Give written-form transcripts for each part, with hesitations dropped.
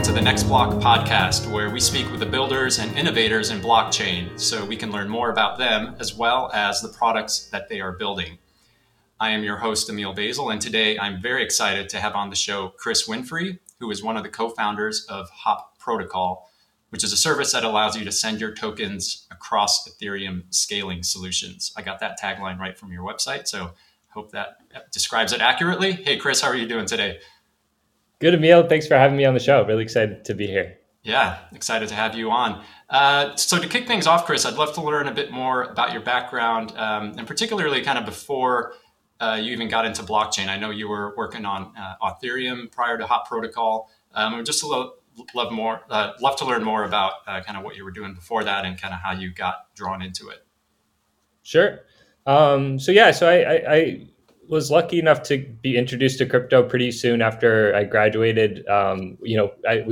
welcome to the Next Block podcast, where we speak with the builders and innovators in blockchain so we can learn more about them as well as the products that they are building. I am your host, Emile Baizel, and today I'm very excited to have on the show Chris Winfrey, who is one of the co-founders of Hop Protocol, which is a service that allows you to send your tokens across Ethereum scaling solutions. I got that tagline right from your website, so I hope that describes it accurately. Hey, Chris, how are you doing today? Good, Emile. Thanks for having me on the show. Really excited to be here. Yeah, excited to have you on. So to kick things off, Chris, I'd love to learn a bit more about your background, and particularly kind of before you even got into blockchain. I know you were working on Authereum prior to Hop Protocol. Love to learn more about kind of what you were doing before that and kind of how you got drawn into it. Sure. So I was lucky enough to be introduced to crypto pretty soon after I graduated. We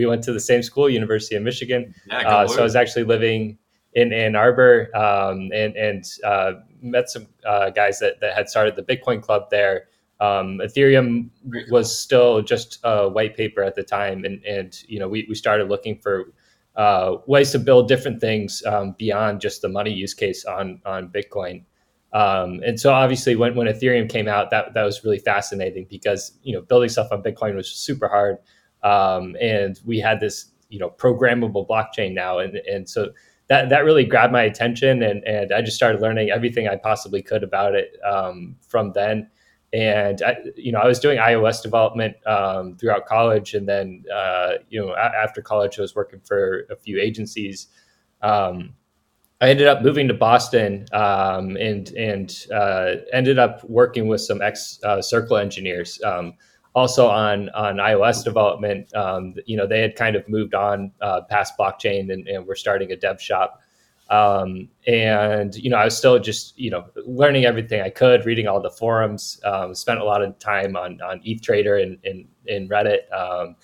went to the same school, University of Michigan. Yeah, so I was actually living in Ann Arbor and met some guys that had started the Bitcoin club there. Ethereum was still just a white paper at the time. And we started looking for ways to build different things beyond just the money use case on Bitcoin. And so obviously when Ethereum came out, that was really fascinating because, building stuff on Bitcoin was super hard. And we had this, programmable blockchain now. And so that really grabbed my attention and I just started learning everything I possibly could about it, from then. And I was doing iOS development, throughout college. And then, after college, I was working for a few agencies, I ended up moving to Boston and ended up working with some ex-Circle engineers, also on iOS development. They had kind of moved on past blockchain and were starting a dev shop. I was still just, learning everything I could, reading all the forums, spent a lot of time on ETH Trader and Reddit.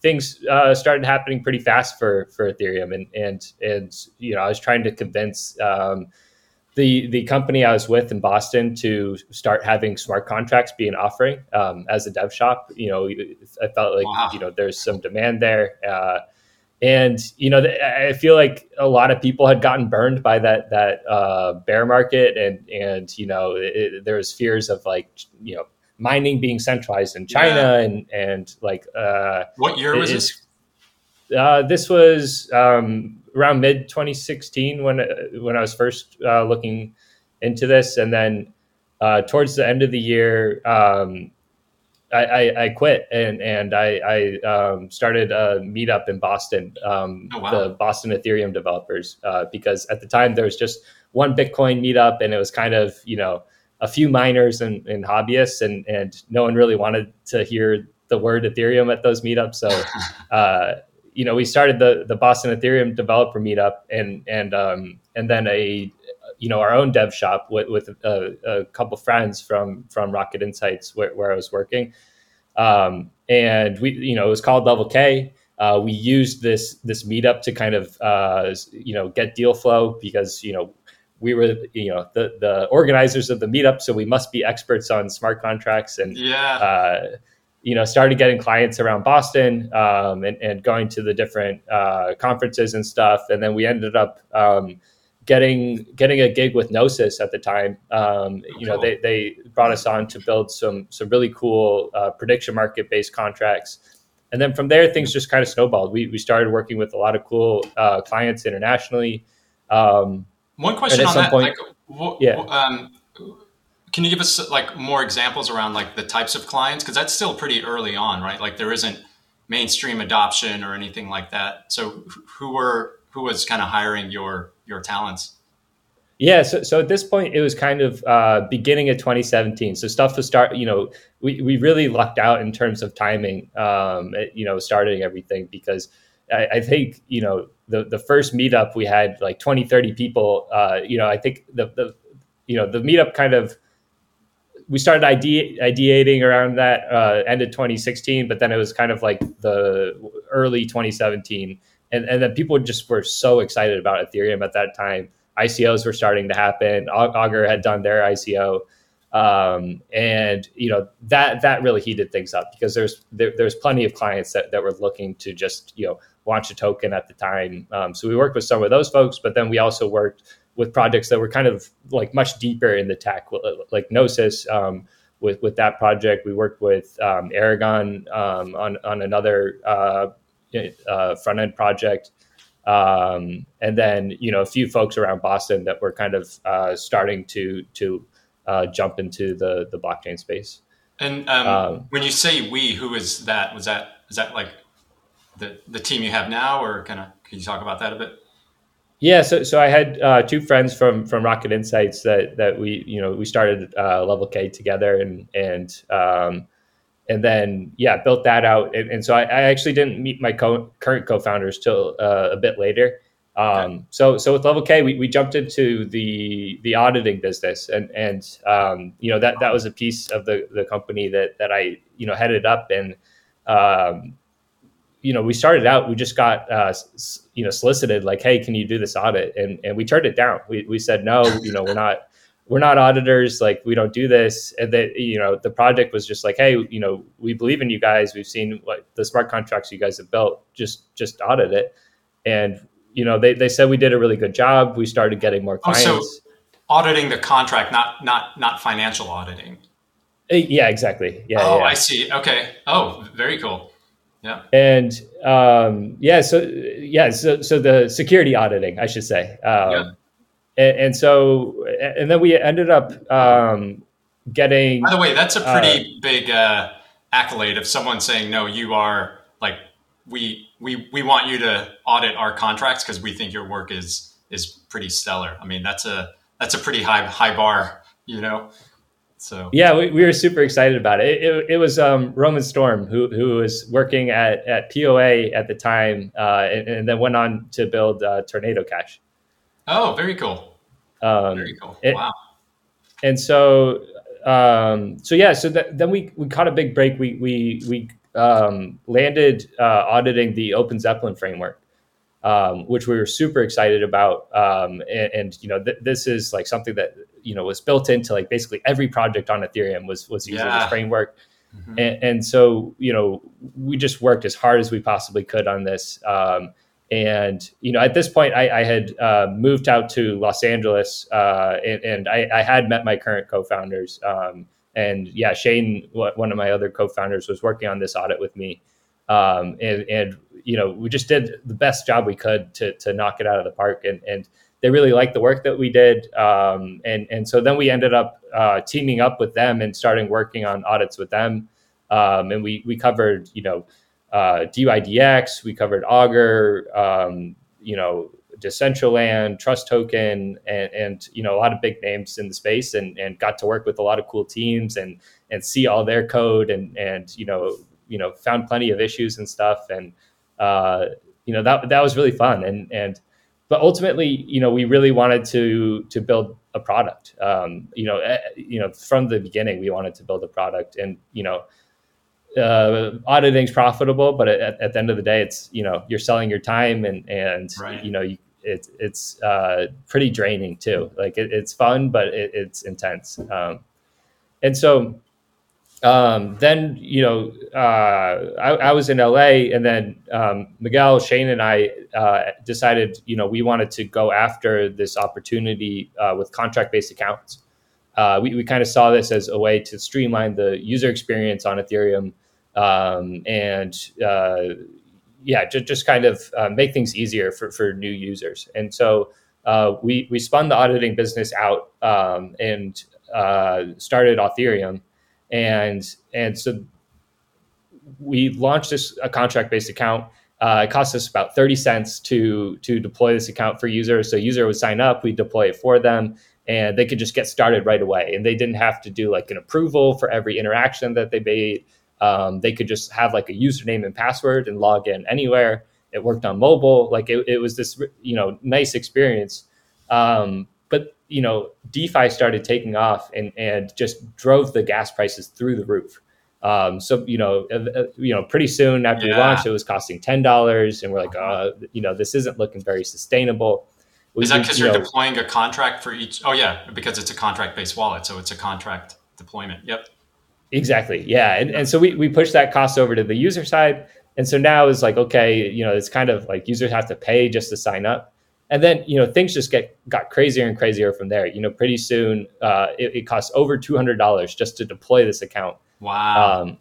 Things started happening pretty fast for Ethereum, and I was trying to convince the company I was with in Boston to start having smart contracts be an offering as a dev shop. I felt like wow. There's some demand there, I feel like a lot of people had gotten burned by that bear market, there was fears of mining being centralized in China. Yeah. What year was this? This was around mid 2016 when I was first looking into this, and then towards the end of the year, I quit and I started a meetup in Boston, the Boston Ethereum developers, because at the time there was just one Bitcoin meetup, and it was kind of a few miners and hobbyists, and no one really wanted to hear the word Ethereum at those meetups. So, we started the Boston Ethereum developer meetup and then our own dev shop with a couple friends from Rocket Insights where I was working. It was called Level K. We used this meetup to kind of, get deal flow because, we were, the organizers of the meetup, so we must be experts on smart contracts, and started getting clients around Boston, and going to the different conferences and stuff, and then we ended up getting a gig with Gnosis at the time. They brought us on to build some really cool prediction market based contracts, and then from there things just kind of snowballed. We started working with a lot of cool clients internationally. One question on that, can you give us more examples around the types of clients? Because that's still pretty early on, right? There isn't mainstream adoption or anything like that. So who was kind of hiring your talents? Yeah. So at this point, it was kind of beginning of 2017. So stuff to start, we really lucked out in terms of timing, starting everything, because I think, the first meetup we had 20, 30 people, I think the meetup kind of, we started ideating around that, ended 2016, but then it was kind of the early 2017. And then people just were so excited about Ethereum at that time. ICOs were starting to happen. Augur had done their ICO. And you know, that really heated things up, because there's plenty of clients that were looking to just, you know, launch a token at the time. So we worked with some of those folks, but then we also worked with projects that were kind of like much deeper in the tech, like Gnosis. With that project, we worked with Aragon on another front end project. And then, you know, a few folks around Boston that were kind of starting to jump into the blockchain space. And when you say we, who is that? Is that like the team you have now, or can you talk about that a bit? Yeah, so I had two friends from Rocket Insights that we started Level K together and then built that out. And so I actually didn't meet my current co-founders till a bit later. Okay. So with Level K, we jumped into the auditing business, and that was a piece of the company that I, you know, headed up. And we started out, we just got solicited, like, hey, can you do this audit? And we turned it down. We said no, you know, we're not auditors, like, we don't do this. And that, you know, the project was just like, hey, you know, we believe in you guys, we've seen what the smart contracts you guys have built, just audit it. And you know, they said we did a really good job. We started getting more clients. Oh, so auditing the contract, not financial auditing. Yeah, exactly. Yeah. Oh, yeah. I see. Okay. Oh, very cool. Yeah. And so the security auditing, I should say. And then we ended up getting. By the way, that's a pretty big accolade of someone saying, no, you are like, we want you to audit our contracts because we think your work is pretty stellar. I mean, that's a pretty high bar, you know. So yeah, we were super excited about it. It was Roman Storm who was working at POA at the time, and then went on to build Tornado Cash. Oh, very cool. Very cool. Wow. And so then we caught a big break. We landed auditing the Open Zeppelin framework, which we were super excited about. This is like something that, you know, was built into like basically every project on Ethereum was using this framework. Mm-hmm. And so, you know, we just worked as hard as we possibly could on this. And, you know, at this point I had moved out to Los Angeles and I had met my current co-founders. And yeah, Shane, one of my other co-founders, was working on this audit with me, and you know, we just did the best job we could to knock it out of the park, and they really liked the work that we did, and so then we ended up teaming up with them and starting working on audits with them, and we covered, you know, DYDX, we covered Augur, you know, Decentraland, Trust Token, and you know, a lot of big names in the space, and got to work with a lot of cool teams and see all their code, and you know found plenty of issues and stuff, and you know, that was really fun, and but ultimately, you know, we really wanted to build a product. From the beginning we wanted to build a product, and you know, auditing's profitable, but at the end of the day, it's, you know, you're selling your time, and right. You know, it's pretty draining too. Like it's fun, but it's intense. Then, you know, I was in LA, and then Miguel, Shane, and I decided, you know, we wanted to go after this opportunity with contract-based accounts. We kind of saw this as a way to streamline the user experience on Ethereum, just kind of make things easier for new users. And so we spun the auditing business out and started Authereum, and so we launched a contract-based account. It cost us about 30 cents to deploy this account for users. So user would sign up, we deploy it for them, and they could just get started right away. And they didn't have to do like an approval for every interaction that they made. They could just have like a username and password and log in anywhere. It worked on mobile. Like it was this, you know, nice experience. But, you know, DeFi started taking off and just drove the gas prices through the roof. So, you know, pretty soon after we launched, it was costing $10, and we're like, you know, this isn't looking very sustainable. Is that because you're deploying a contract for each? Oh yeah, because it's a contract-based wallet, so it's a contract deployment. Yep. Exactly. Yeah. And so we push that cost over to the user side. And so now it's like, okay, you know, it's kind of like users have to pay just to sign up. And then, you know, things just got crazier and crazier from there. You know, pretty soon it costs over $200 just to deploy this account. Wow.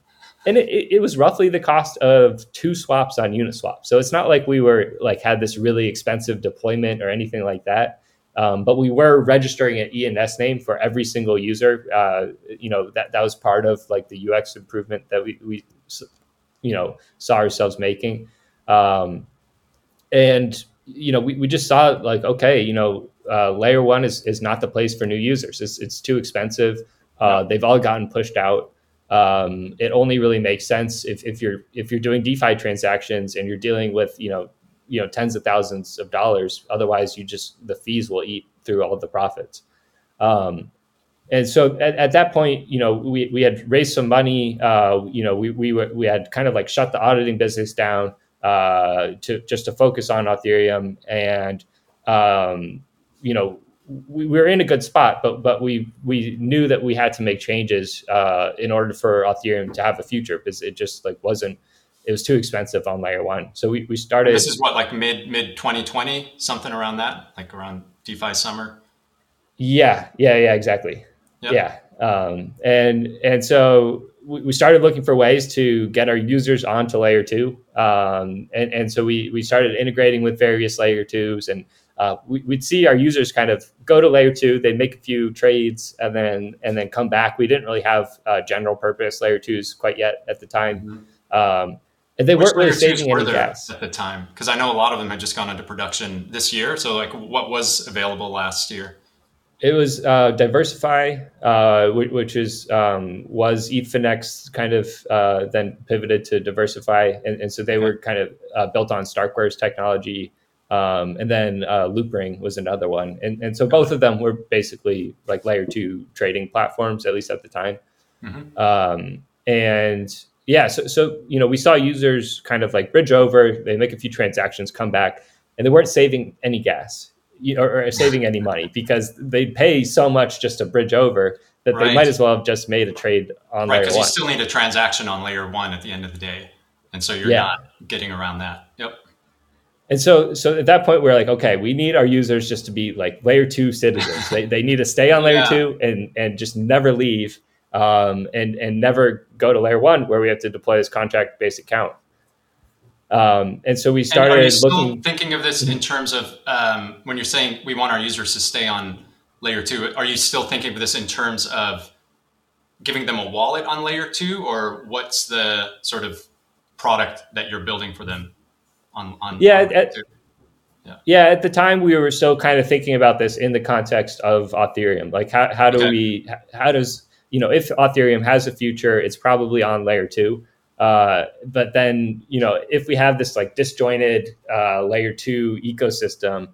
And it was roughly the cost of 2 swaps on Uniswap. So it's not like we were like had this really expensive deployment or anything like that. But we were registering an ENS name for every single user. You know, that was part of like the UX improvement that we you know, saw ourselves making. And, you know, we just saw like, okay, you know, layer one is not the place for new users. It's too expensive. They've all gotten pushed out. It only really makes sense if you're doing DeFi transactions and you're dealing with, you know, tens of thousands of dollars. Otherwise, the fees will eat through all of the profits. And so at that point, you know, we had raised some money. You know, we had kind of like shut the auditing business down to focus on Authereum. And, you know, we were in a good spot, but we knew that we had to make changes in order for Authereum to have a future, because it just like wasn't. It was too expensive on layer one. So we started. This is what, like mid 2020, something around that, like around DeFi summer. Yeah, exactly. Yep. Yeah. And so we started looking for ways to get our users onto layer two. And so we started integrating with various layer twos, and we'd see our users kind of go to layer two, they'd make a few trades and then come back. We didn't really have general purpose layer twos quite yet at the time. Mm-hmm. And they weren't really saving any gas at the time, because I know a lot of them had just gone into production this year. So like, what was available last year? It was Diversifi, which is was Ethanex's kind of then pivoted to Diversifi, and so they were kind of built on Starkware's technology, and then Loopring was another one, and so both of them were basically like layer two trading platforms, at least at the time. Mm-hmm. And yeah, so you know, we saw users kind of like bridge over, they make a few transactions, come back, and they weren't saving any gas. Or saving any money, because they pay so much just to bridge over that they might as well have just made a trade on layer one. Right, because you still need a transaction on layer one at the end of the day. And so you're not getting around that. Yep. And so at that point, we're like, okay, we need our users just to be like layer two citizens. they need to stay on layer two and just never leave and never go to layer one, where we have to deploy this contract-based account. And so we started thinking of this in terms of when you're saying we want our users to stay on layer two, are you still thinking of this in terms of giving them a wallet on layer two, or what's the sort of product that you're building for them on layer two? At the time, we were still kind of thinking about this in the context of Authereum. Like how does, you know, if Authereum has a future, it's probably on layer two. But then, you know, if we have this like disjointed layer two ecosystem,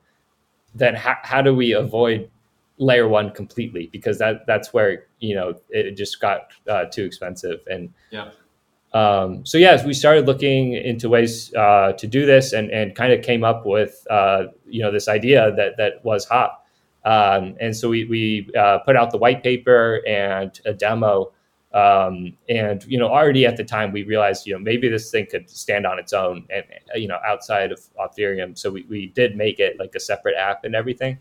then how do we avoid layer one completely? Because that's where, you know, it just got too expensive. And so, yes, we started looking into ways to do this and kind of came up with, you know, this idea that was Hop. And so we put out the white paper and a demo. And, you know, already at the time we realized, you know, maybe this thing could stand on its own and, you know, outside of Authereum. So we did make it like a separate app and everything,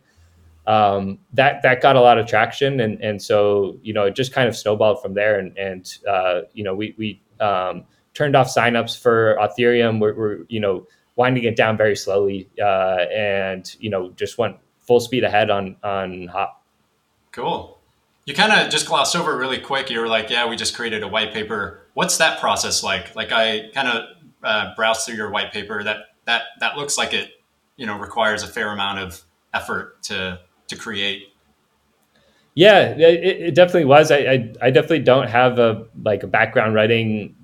that got a lot of traction. And so, you know, it just kind of snowballed from there and you know, we turned off signups for Authereum. We're, you know, winding it down very slowly, and, you know, just went full speed ahead on Hop. Cool. You kind of just glossed over it really quick. You were like, yeah, we just created a white paper. What's that process like? Like I kind of browsed through your white paper. That looks like it, you know, requires a fair amount of effort to create. Yeah, it definitely was. I definitely don't have a background writing,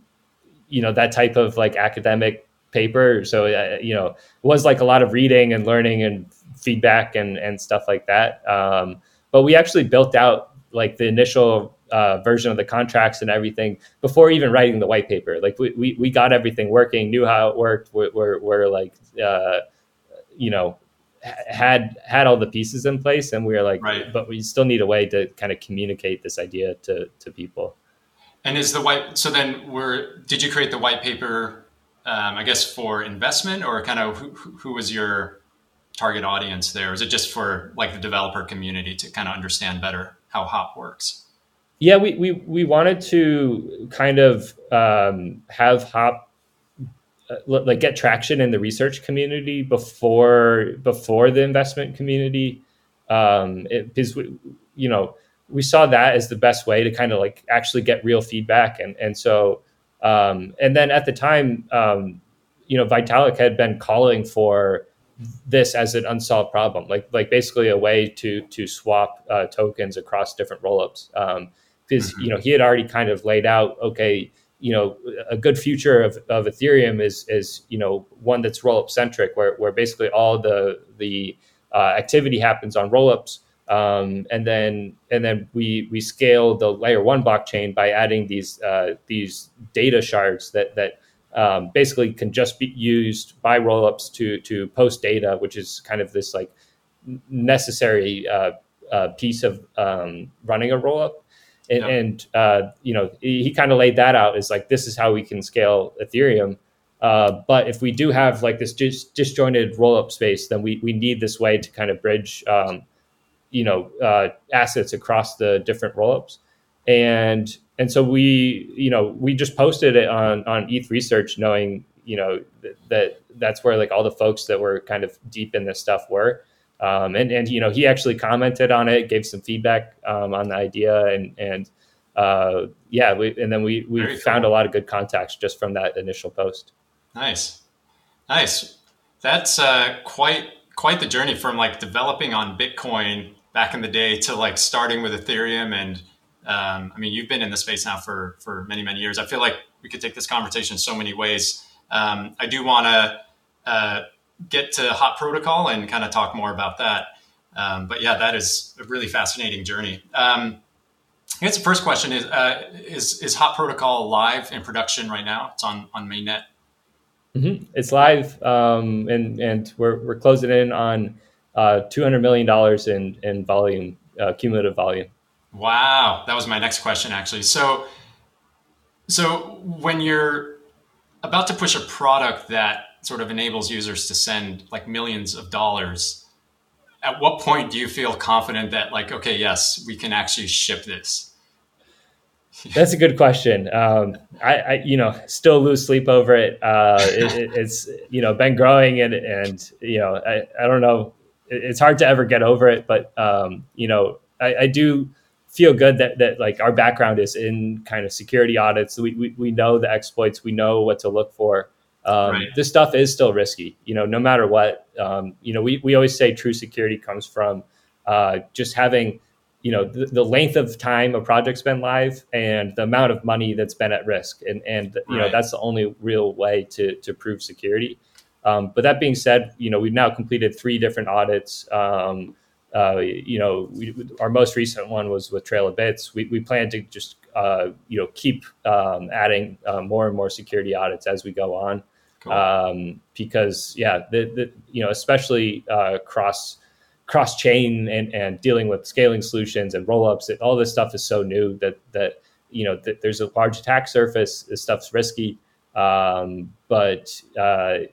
you know, that type of like academic paper. So, you know, it was like a lot of reading and learning and feedback and stuff like that. But we actually built out like the initial version of the contracts and everything before even writing the white paper. Like we got everything working, knew how it worked. We're like, you know, had all the pieces in place, and we were like, right, but we still need a way to kind of communicate this idea to people. And is the white, so then did you create the white paper, I guess for investment, or kind of who was your target audience there? Is it just for like the developer community to kind of understand better how Hop works? Yeah, we wanted to kind of have Hop like get traction in the research community before the investment community, because we saw that as the best way to kind of like actually get real feedback, and so and then at the time Vitalik had been calling for this as an unsolved problem, like basically a way to swap tokens across different rollups, because mm-hmm. He had already kind of laid out, okay, a good future of Ethereum is one that's rollup centric, where basically all the activity happens on rollups, and then we scale the layer one blockchain by adding these data shards that basically can just be used by rollups to post data, which is kind of this like necessary piece of running a rollup. And, yeah. He kind of laid that out as like, this is how we can scale Ethereum. But if we do have like this disjointed rollup space, then we need this way to kind of bridge, assets across the different rollups. And so we just posted it on ETH Research, knowing, that's where like all the folks that were kind of deep in this stuff were. And he actually commented on it, gave some feedback on the idea, and then we found a lot of good contacts just from that initial post. Nice. That's quite the journey from like developing on Bitcoin back in the day to like starting with Ethereum. And you've been in the space now for many, many years. I feel like we could take this conversation so many ways. I do want to get to Hop Protocol and kind of talk more about that. But yeah, that is a really fascinating journey. I guess the first question is Hop Protocol live in production right now? It's on mainnet. Mm-hmm. It's live. And we're closing in on $200 million in volume, cumulative volume. Wow. That was my next question actually. So when you're about to push a product that sort of enables users to send like millions of dollars, at what point do you feel confident that like, okay, yes, we can actually ship this? That's a good question. I still lose sleep over it. It's, been growing and I don't know, it's hard to ever get over it, but I do feel good that like our background is in kind of security audits. We know the exploits, we know what to look for. Right. This stuff is still risky, no matter what. We always say true security comes from just having, the length of time a project's been live and the amount of money that's been at risk. And right. That's the only real way to prove security. But that being said, we've now completed 3 different audits. Our most recent one was with Trail of Bits. We plan to just, keep adding more and more security audits as we go on. Cool. Because especially cross chain and dealing with scaling solutions and rollups, all this stuff is so new that there's a large attack surface. This stuff's risky, we got to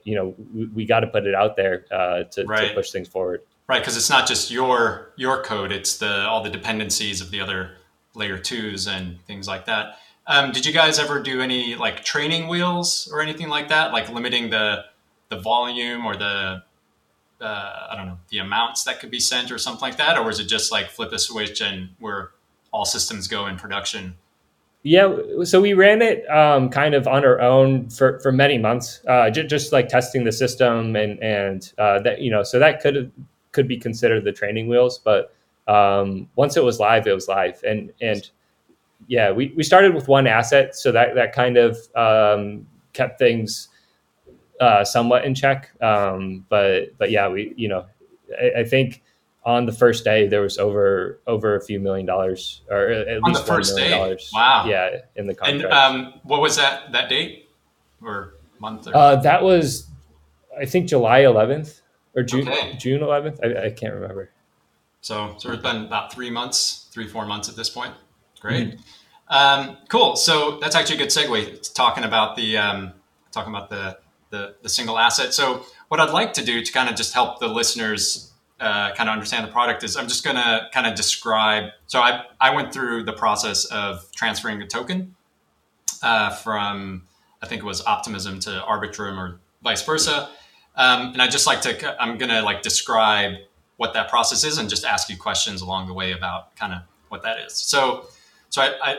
put it out there to push things forward. Right, because it's not just your code; it's all the dependencies of the other layer 2s and things like that. Did you guys ever do any like training wheels or anything like that, like limiting the volume or the amounts that could be sent or something like that? Or is it just like flip a switch and where all systems go in production? Yeah. So we ran it kind of on our own for many months, just like testing the system so that could be considered the training wheels, but once it was live. We started with 1 asset. So that kind of kept things somewhat in check. I think on the first day there was over a few $1 million or at least $1 million. Wow. Yeah. In the contract. And what was that date or month? That was, I think, July 11th. or June, okay. June 11th. I can't remember. So it's been about 3 months at this point. Great. Mm-hmm. Cool. So that's actually a good segue to talking about the single asset. So what I'd like to do to kind of just help the listeners kind of understand the product is I'm just going to kind of describe. So I went through the process of transferring a token from, I think it was Optimism to Arbitrum or vice versa. And I just I'm going to describe what that process is and just ask you questions along the way about kind of what that is. So I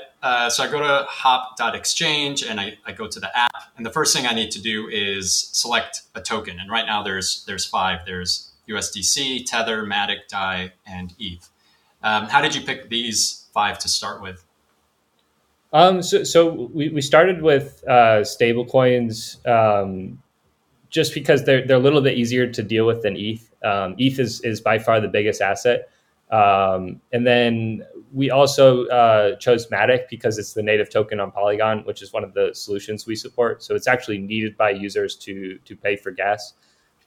go to hop.exchange and I go to the app. And the first thing I need to do is select a token. And right now there's 5. There's USDC, Tether, Matic, DAI, and ETH. How did you pick these 5 to start with? So we started with stablecoins just because they're a little bit easier to deal with than ETH. ETH is by far the biggest asset. And then we also chose Matic because it's the native token on Polygon, which is one of the solutions we support. So it's actually needed by users to pay for gas.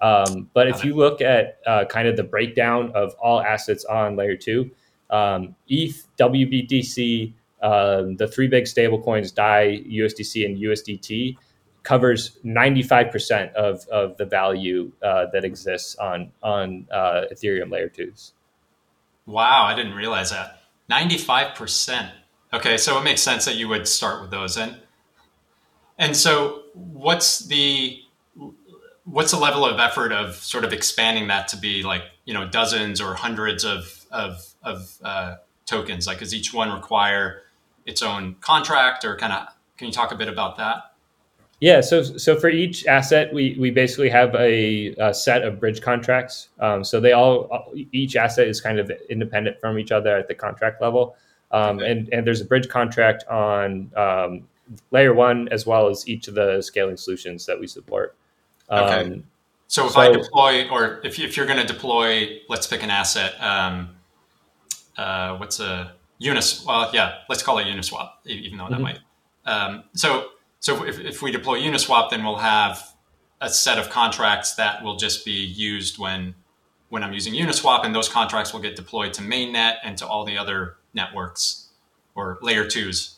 But if you look at kind of the breakdown of all assets on Layer 2, ETH, WBTC, the 3 big stablecoins, DAI, USDC, and USDT, covers 95% of the value that exists on Ethereum Layer 2s. Wow, I didn't realize that. 95%. Okay, so it makes sense that you would start with those. And so what's the level of effort of sort of expanding that to be dozens or hundreds of tokens? Does each one require its own contract, or can you talk a bit about that? Yeah, so for each asset, we basically have a set of bridge contracts. So they each asset is kind of independent from each other at the contract level, and there's a bridge contract on Layer 1 as well as each of the scaling solutions that we support. Okay, so if I deploy, or if you're going to deploy, let's pick an asset. What's a Uniswap? Well, yeah, let's call it Uniswap, even though that might. So if we deploy Uniswap, then we'll have a set of contracts that will just be used when I'm using Uniswap, and those contracts will get deployed to mainnet and to all the other networks or Layer 2s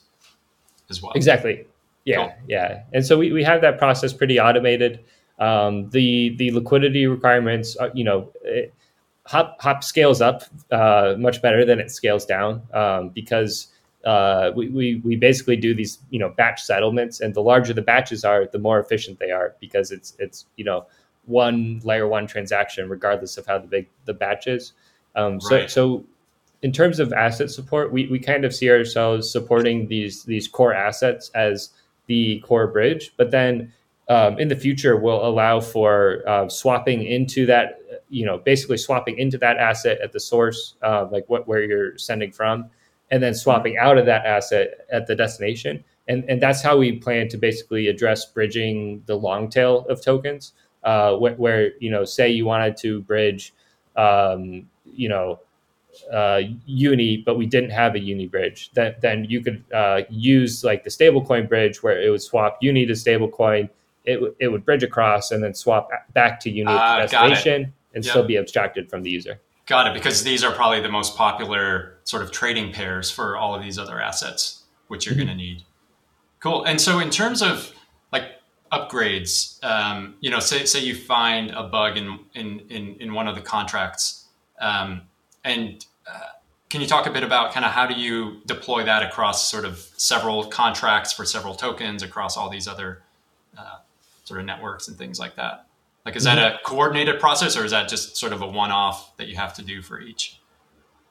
as well. Exactly. Yeah, cool. Yeah. And so we have that process pretty automated. The liquidity requirements, Hop scales up much better than it scales down because. We basically do these, batch settlements, and the larger the batches are, the more efficient they are, because it's one Layer 1 transaction, regardless of how big the batch is. Right. So in terms of asset support, we kind of see ourselves supporting these core assets as the core bridge, but then in the future we'll allow for swapping into that, basically swapping into that asset at the source, where you're sending from, and then swapping out of that asset at the destination. And that's how we plan to basically address bridging the long tail of tokens, where say you wanted to bridge, uni, but we didn't have a uni bridge, then you could use the stablecoin bridge, where it would swap uni to stablecoin, it would bridge across and then swap back to uni at the destination and still be abstracted from the user. Got it, because these are probably the most popular sort of trading pairs for all of these other assets, which you're going to need. Cool. And so in terms of upgrades, say you find a bug in one of the contracts, and can you talk a bit about kind of how do you deploy that across sort of several contracts for several tokens across all these other sort of networks and things like that? Is that a coordinated process, or is that just sort of a one-off that you have to do for each?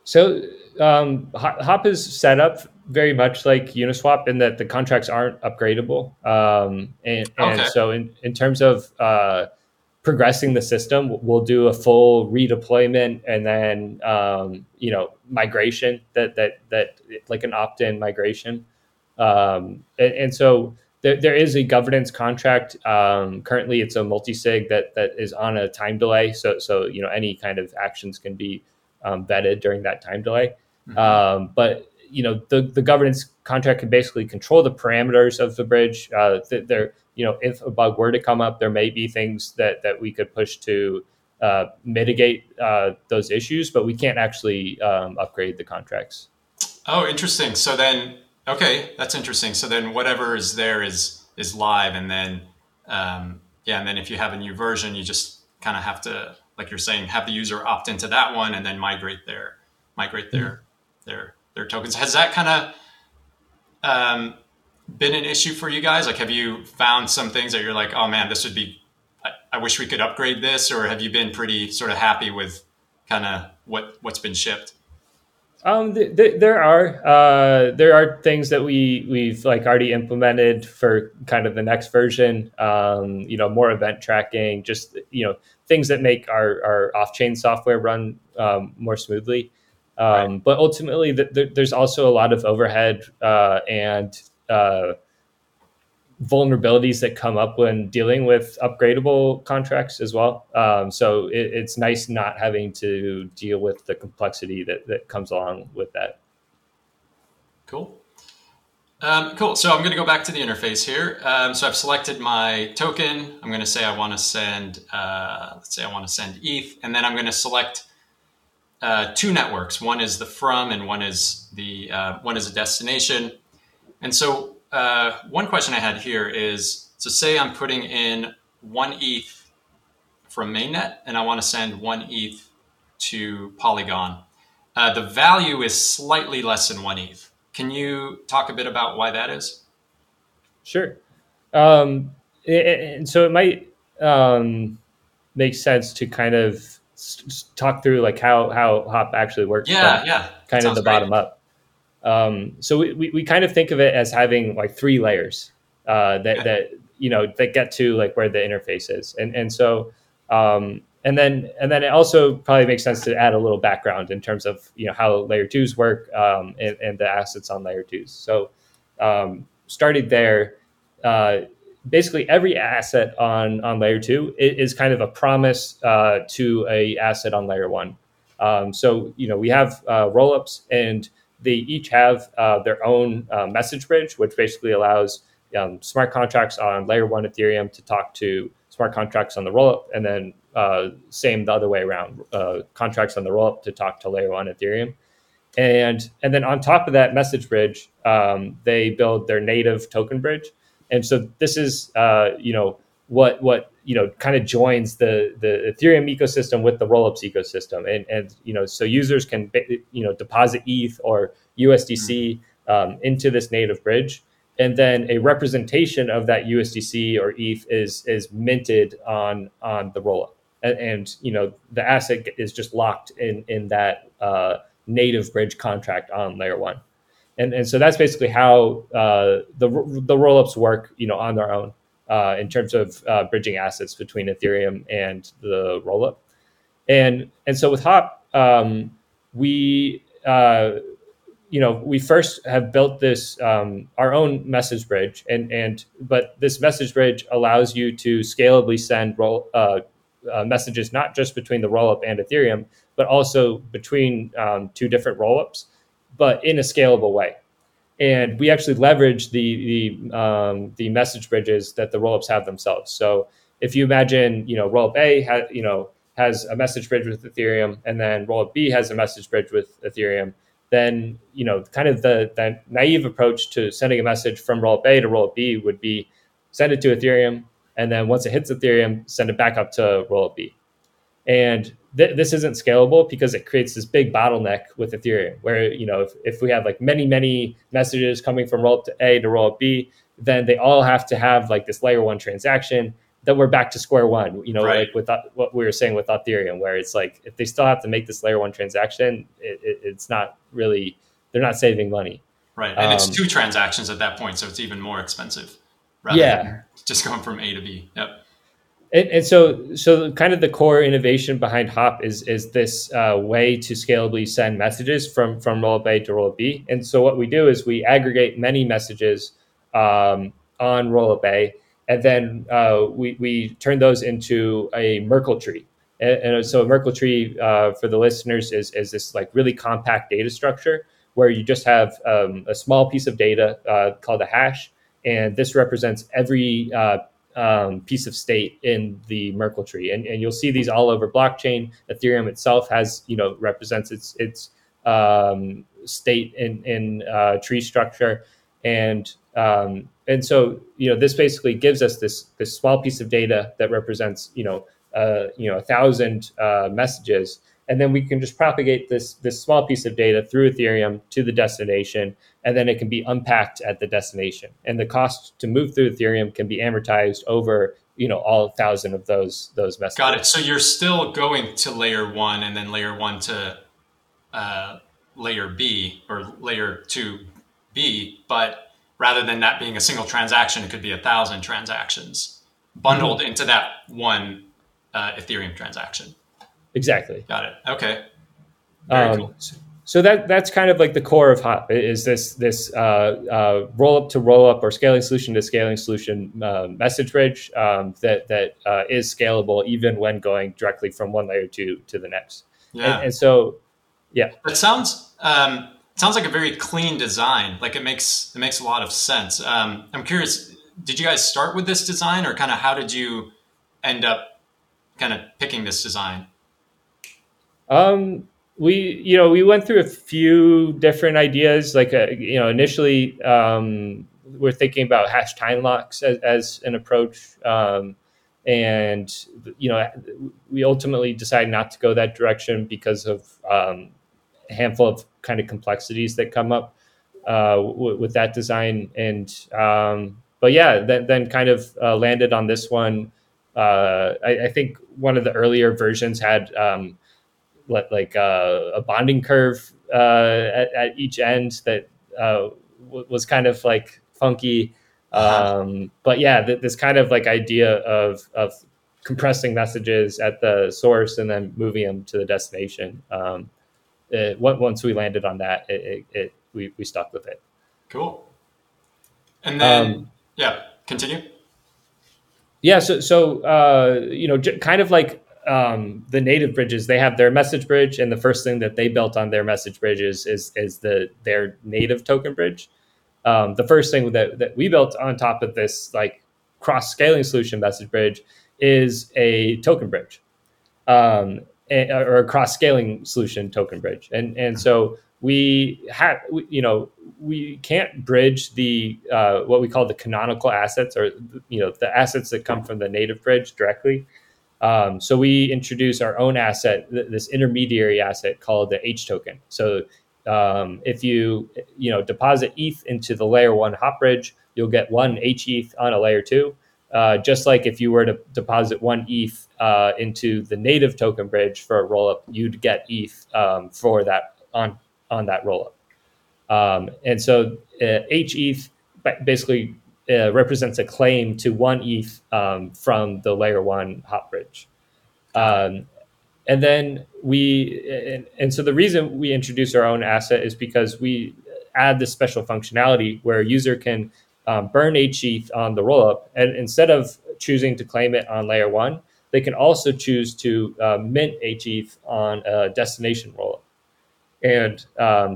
So Hop is set up very much like Uniswap in that the contracts aren't upgradable. So in terms of progressing the system, we'll do a full redeployment and then, migration that like an opt-in migration. So there is a governance contract. Currently, it's a multi-sig that is on a time delay. So any kind of actions can be vetted during that time delay. But the governance contract can basically control the parameters of the bridge. If a bug were to come up, there may be things that we could push to mitigate those issues, but we can't actually upgrade the contracts. Oh, interesting. So then, okay, that's interesting. So then whatever is there is live. And then, yeah, and then if you have a new version, you just kind of have to, like you're saying, have the user opt into that one and then migrate their tokens. Has that kind of been an issue for you guys? Like, have you found some things that you're like, oh man, this would be, I wish we could upgrade this, or have you been pretty sort of happy with kind of what's been shipped? There are things that we've like already implemented for kind of the next version. More event tracking, just, things that make our off-chain software run more smoothly. Right. But ultimately there's also a lot of overhead and vulnerabilities that come up when dealing with upgradable contracts as well. So it's nice not having to deal with the complexity that comes along with that. Cool. Cool. So I'm going to go back to the interface here. So I've selected my token. I'm going to say I want to send, ETH, and then I'm going to select two networks. One is the from, and one is a destination. And so one question I had here is, so say I'm putting in one ETH from mainnet and I want to send one ETH to Polygon. The value is slightly less than one ETH. Can you talk a bit about why that is? Sure. And so it might make sense to kind of talk through like how Hop actually works. Yeah. Kind of the bottom up. So we kind of think of it as having like three layers that get to like where the interface is, and so it also probably makes sense to add a little background in terms of how layer twos work and the assets on layer twos. So started there, basically every asset on layer two is kind of a promise to a asset on layer one. So we have rollups, and they each have their own message bridge, which basically allows smart contracts on layer one Ethereum to talk to smart contracts on the rollup, and then same the other way around, contracts on the rollup to talk to layer one Ethereum. And then on top of that message bridge, they build their native token bridge. And so this is, kind of joins the Ethereum ecosystem with the rollups ecosystem. And so users can, deposit ETH or USDC into this native bridge. And then a representation of that USDC or ETH is minted on the rollup. And the asset is just locked in that native bridge contract on layer one. And so that's basically how the rollups work, on their own. In terms of bridging assets between Ethereum and the rollup, and so with Hop, we first have built this our own message bridge, but this message bridge allows you to scalably send messages not just between the rollup and Ethereum, but also between two different rollups, but in a scalable way. And we actually leverage the message bridges that the rollups have themselves. So if you imagine, rollup A has a message bridge with Ethereum, and then rollup B has a message bridge with Ethereum, then kind of the naive approach to sending a message from rollup A to rollup B would be send it to Ethereum, and then once it hits Ethereum, send it back up to rollup B. And this isn't scalable because it creates this big bottleneck with Ethereum where, if we have like many messages coming from rollup A to rollup B, then they all have to have like this layer one transaction, that we're back to square one, right. Like with what we were saying with Authereum, where it's like, if they still have to make this layer one transaction, it's not really, they're not saving money. Right. And it's two transactions at that point. So it's even more expensive rather than just going from A to B. Yep. And so kind of the core innovation behind Hop is this way to scalably send messages from rollup A to rollup B. And so what we do is we aggregate many messages on rollup A, and then we turn those into a Merkle tree. And so a Merkle tree, for the listeners, is this like really compact data structure where you just have a small piece of data called a hash, and this represents every piece of state in the Merkle tree. And you'll see these all over blockchain. Ethereum itself has, represents its state in tree structure. And so, this basically gives us this small piece of data that represents, 1,000 messages. And then we can just propagate this small piece of data through Ethereum to the destination, and then it can be unpacked at the destination. And the cost to move through Ethereum can be amortized over, all 1,000 of those messages. Got it. So you're still going to layer one, and then layer one to layer B, or layer 2B, but rather than that being a single transaction, it could be 1,000 transactions bundled into that one Ethereum transaction. Exactly. Got it. Okay. Very cool. So that's kind of like the core of Hop, is this roll-up to roll-up or scaling solution to scaling solution message bridge that is scalable even when going directly from one layer to the next. Yeah. And so, yeah. It sounds like a very clean design. Like it makes a lot of sense. I'm curious, did you guys start with this design, or kind of how did you end up kind of picking this design? We went through a few different ideas. Like, initially, we're thinking about hash time locks as an approach. And, we ultimately decided not to go that direction because of a handful of kind of complexities that come up with that design. And, but yeah, then kind of landed on this one. I think one of the earlier versions had, a bonding curve at each end that was kind of like funky. But yeah, this kind of like idea of compressing messages at the source and then moving them to the destination. Once we landed on that, we stuck with it. Cool. And then, continue. Yeah. So kind of like, the native bridges, they have their message bridge, and the first thing that they built on their message bridges is their native token bridge. The first thing that we built on top of this like cross-scaling solution message bridge is a token bridge, or a cross-scaling solution token bridge. And so we can't bridge the what we call the canonical assets, or the assets that come from the native bridge directly. So we introduce our own asset, this intermediary asset called the H token. So if you deposit ETH into the layer one Hop bridge, you'll get one H ETH on a layer two. Just like if you were to deposit one ETH into the native token bridge for a rollup, you'd get ETH for that on that rollup. And so H ETH basically represents a claim to one ETH from the layer one Hop bridge. And then so the reason we introduce our own asset is because we add this special functionality where a user can burn H ETH on the rollup, and instead of choosing to claim it on layer one, they can also choose to mint H ETH on a destination rollup. And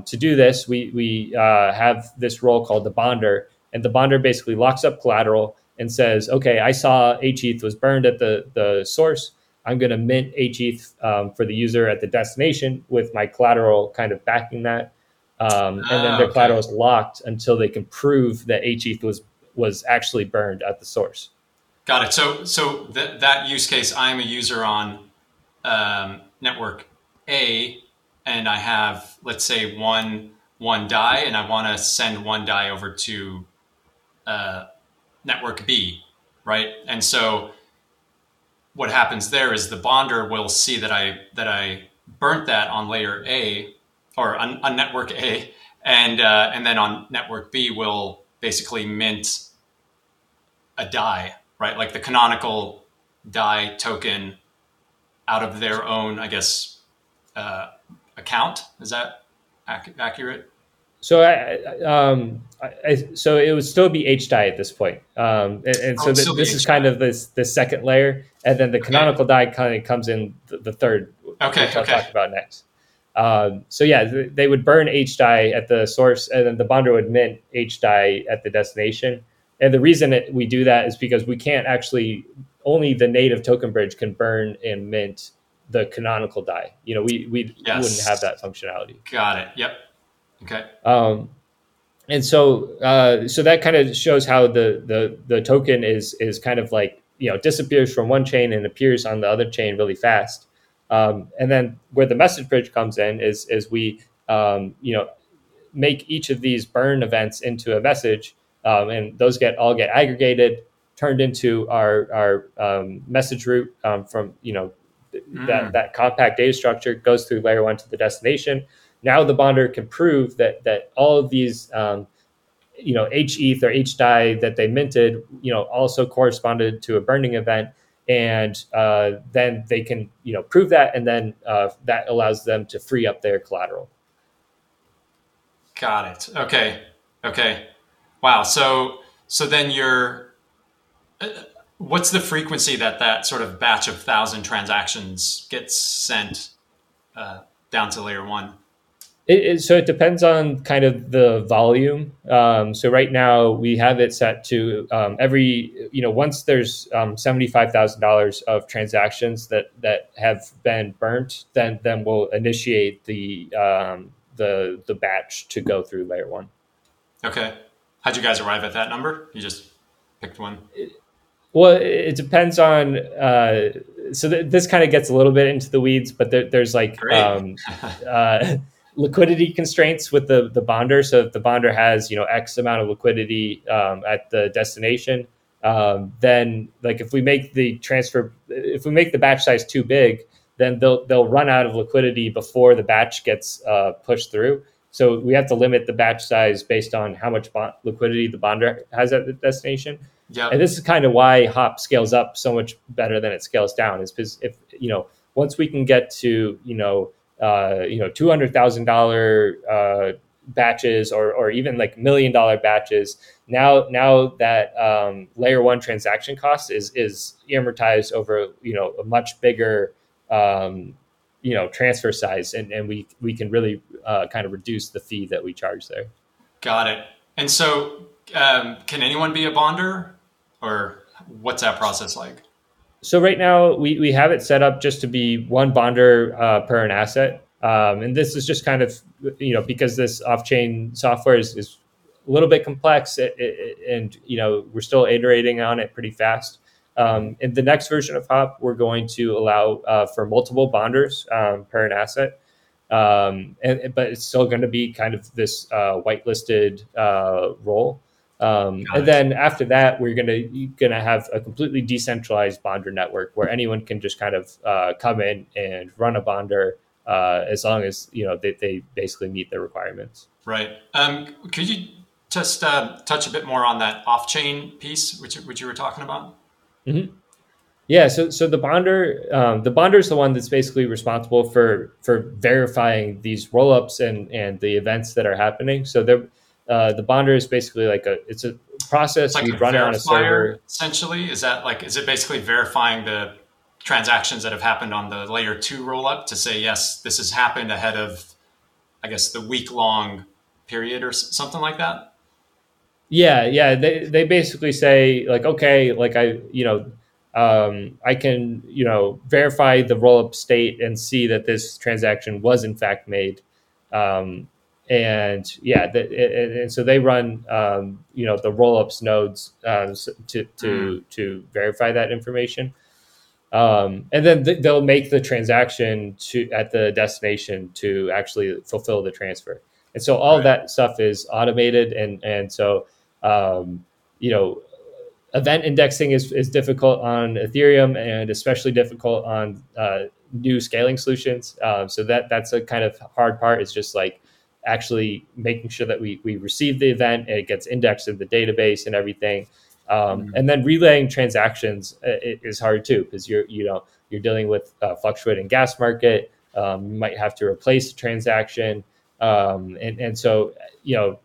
to do this, we have this role called the bonder. And the bonder basically locks up collateral and says, okay, I saw HETH was burned at the source. I'm going to mint HETH for the user at the destination with my collateral kind of backing that. And then their collateral is locked until they can prove that HETH was actually burned at the source. Got it. So that use case, I'm a user on network A, and I have, let's say, one DAI, and I want to send one DAI over to network B, right? And so what happens there is the bonder will see that I burnt that on layer A, or on network A, and then on network B will basically mint a DAI, right? Like the canonical DAI token out of their own, I guess, account. Is that accurate? So it would still be HDAI at this point. This is kind of the second layer, and then the canonical DAI kind of comes in the third, which I'll talk about next. They would burn HDAI at the source, and then the bonder would mint HDAI at the destination. And the reason that we do that is because we can't actually, only the native token bridge can burn and mint the canonical DAI. You know, we yes. wouldn't have that functionality. Got it. Yep. Okay. And so so that kind of shows how the token is kind of like, you know, disappears from one chain and appears on the other chain really fast. And then where the message bridge comes in is we, you know, make each of these burn events into a message, and those all get aggregated, turned into our message route from, you know, that compact data structure goes through layer one to the destination. Now the bonder can prove that all of these, you know, H ETH or H DAI that they minted, you know, also corresponded to a burning event. And then they can, you know, prove that. And then that allows them to free up their collateral. Got it. Okay. Wow. So then what's the frequency that sort of batch of 1,000 transactions gets sent down to layer one? So it depends on kind of the volume. So right now we have it set to every, you know, once there's $75,000 of transactions that have been burnt, then we'll initiate the batch to go through layer one. Okay. How'd you guys arrive at that number? You just picked one? Well, it depends on, this kind of gets a little bit into the weeds, but there's like... liquidity constraints with the bonder. So if the bonder has, you know, X amount of liquidity at the destination, then like if we make the batch size too big, then they'll run out of liquidity before the batch gets pushed through. So we have to limit the batch size based on how much liquidity the bonder has at the destination. Yeah. And this is kind of why Hop scales up so much better than it scales down, is because if, you know, once we can get to, you know, $200,000 batches or even like $1 million batches. Now that layer one transaction cost is amortized over, you know, a much bigger, you know, transfer size. And we can really kind of reduce the fee that we charge there. Got it. And so can anyone be a bonder, or what's that process like? So right now we have it set up just to be one bonder per an asset. And this is just kind of, you know, because this off-chain software is a little bit complex and, you know, we're still iterating on it pretty fast. In the next version of Hop, we're going to allow for multiple bonders per an asset. But it's still going to be kind of this whitelisted role. And then after that, we're gonna have a completely decentralized bonder network where anyone can just kind of come in and run a bonder as long as, you know, they basically meet their requirements. Right. Could you just touch a bit more on that off-chain piece which you were talking about? Mm-hmm. Yeah. So the bonder is the one that's basically responsible for verifying these rollups and the events that are happening. So they're the bonder is basically like it's a process you run on a server. Essentially, is it basically verifying the transactions that have happened on the layer two rollup to say, yes, this has happened ahead of, I guess, the week long period or something like that? Yeah. They basically say like, okay, like I, you know, I can, you know, verify the rollup state and see that this transaction was in fact made. And yeah, and so they run, you know, the rollups nodes to verify that information, and then they'll make the transaction at the destination to actually fulfill the transfer. And so all that stuff is automated, and so you know, event indexing is difficult on Ethereum and especially difficult on new scaling solutions. So that's a kind of hard part. It's just like actually making sure that we receive the event and it gets indexed in the database and everything. And then relaying transactions is hard too, because you're dealing with a fluctuating gas market. You might have to replace a transaction. And so, you know,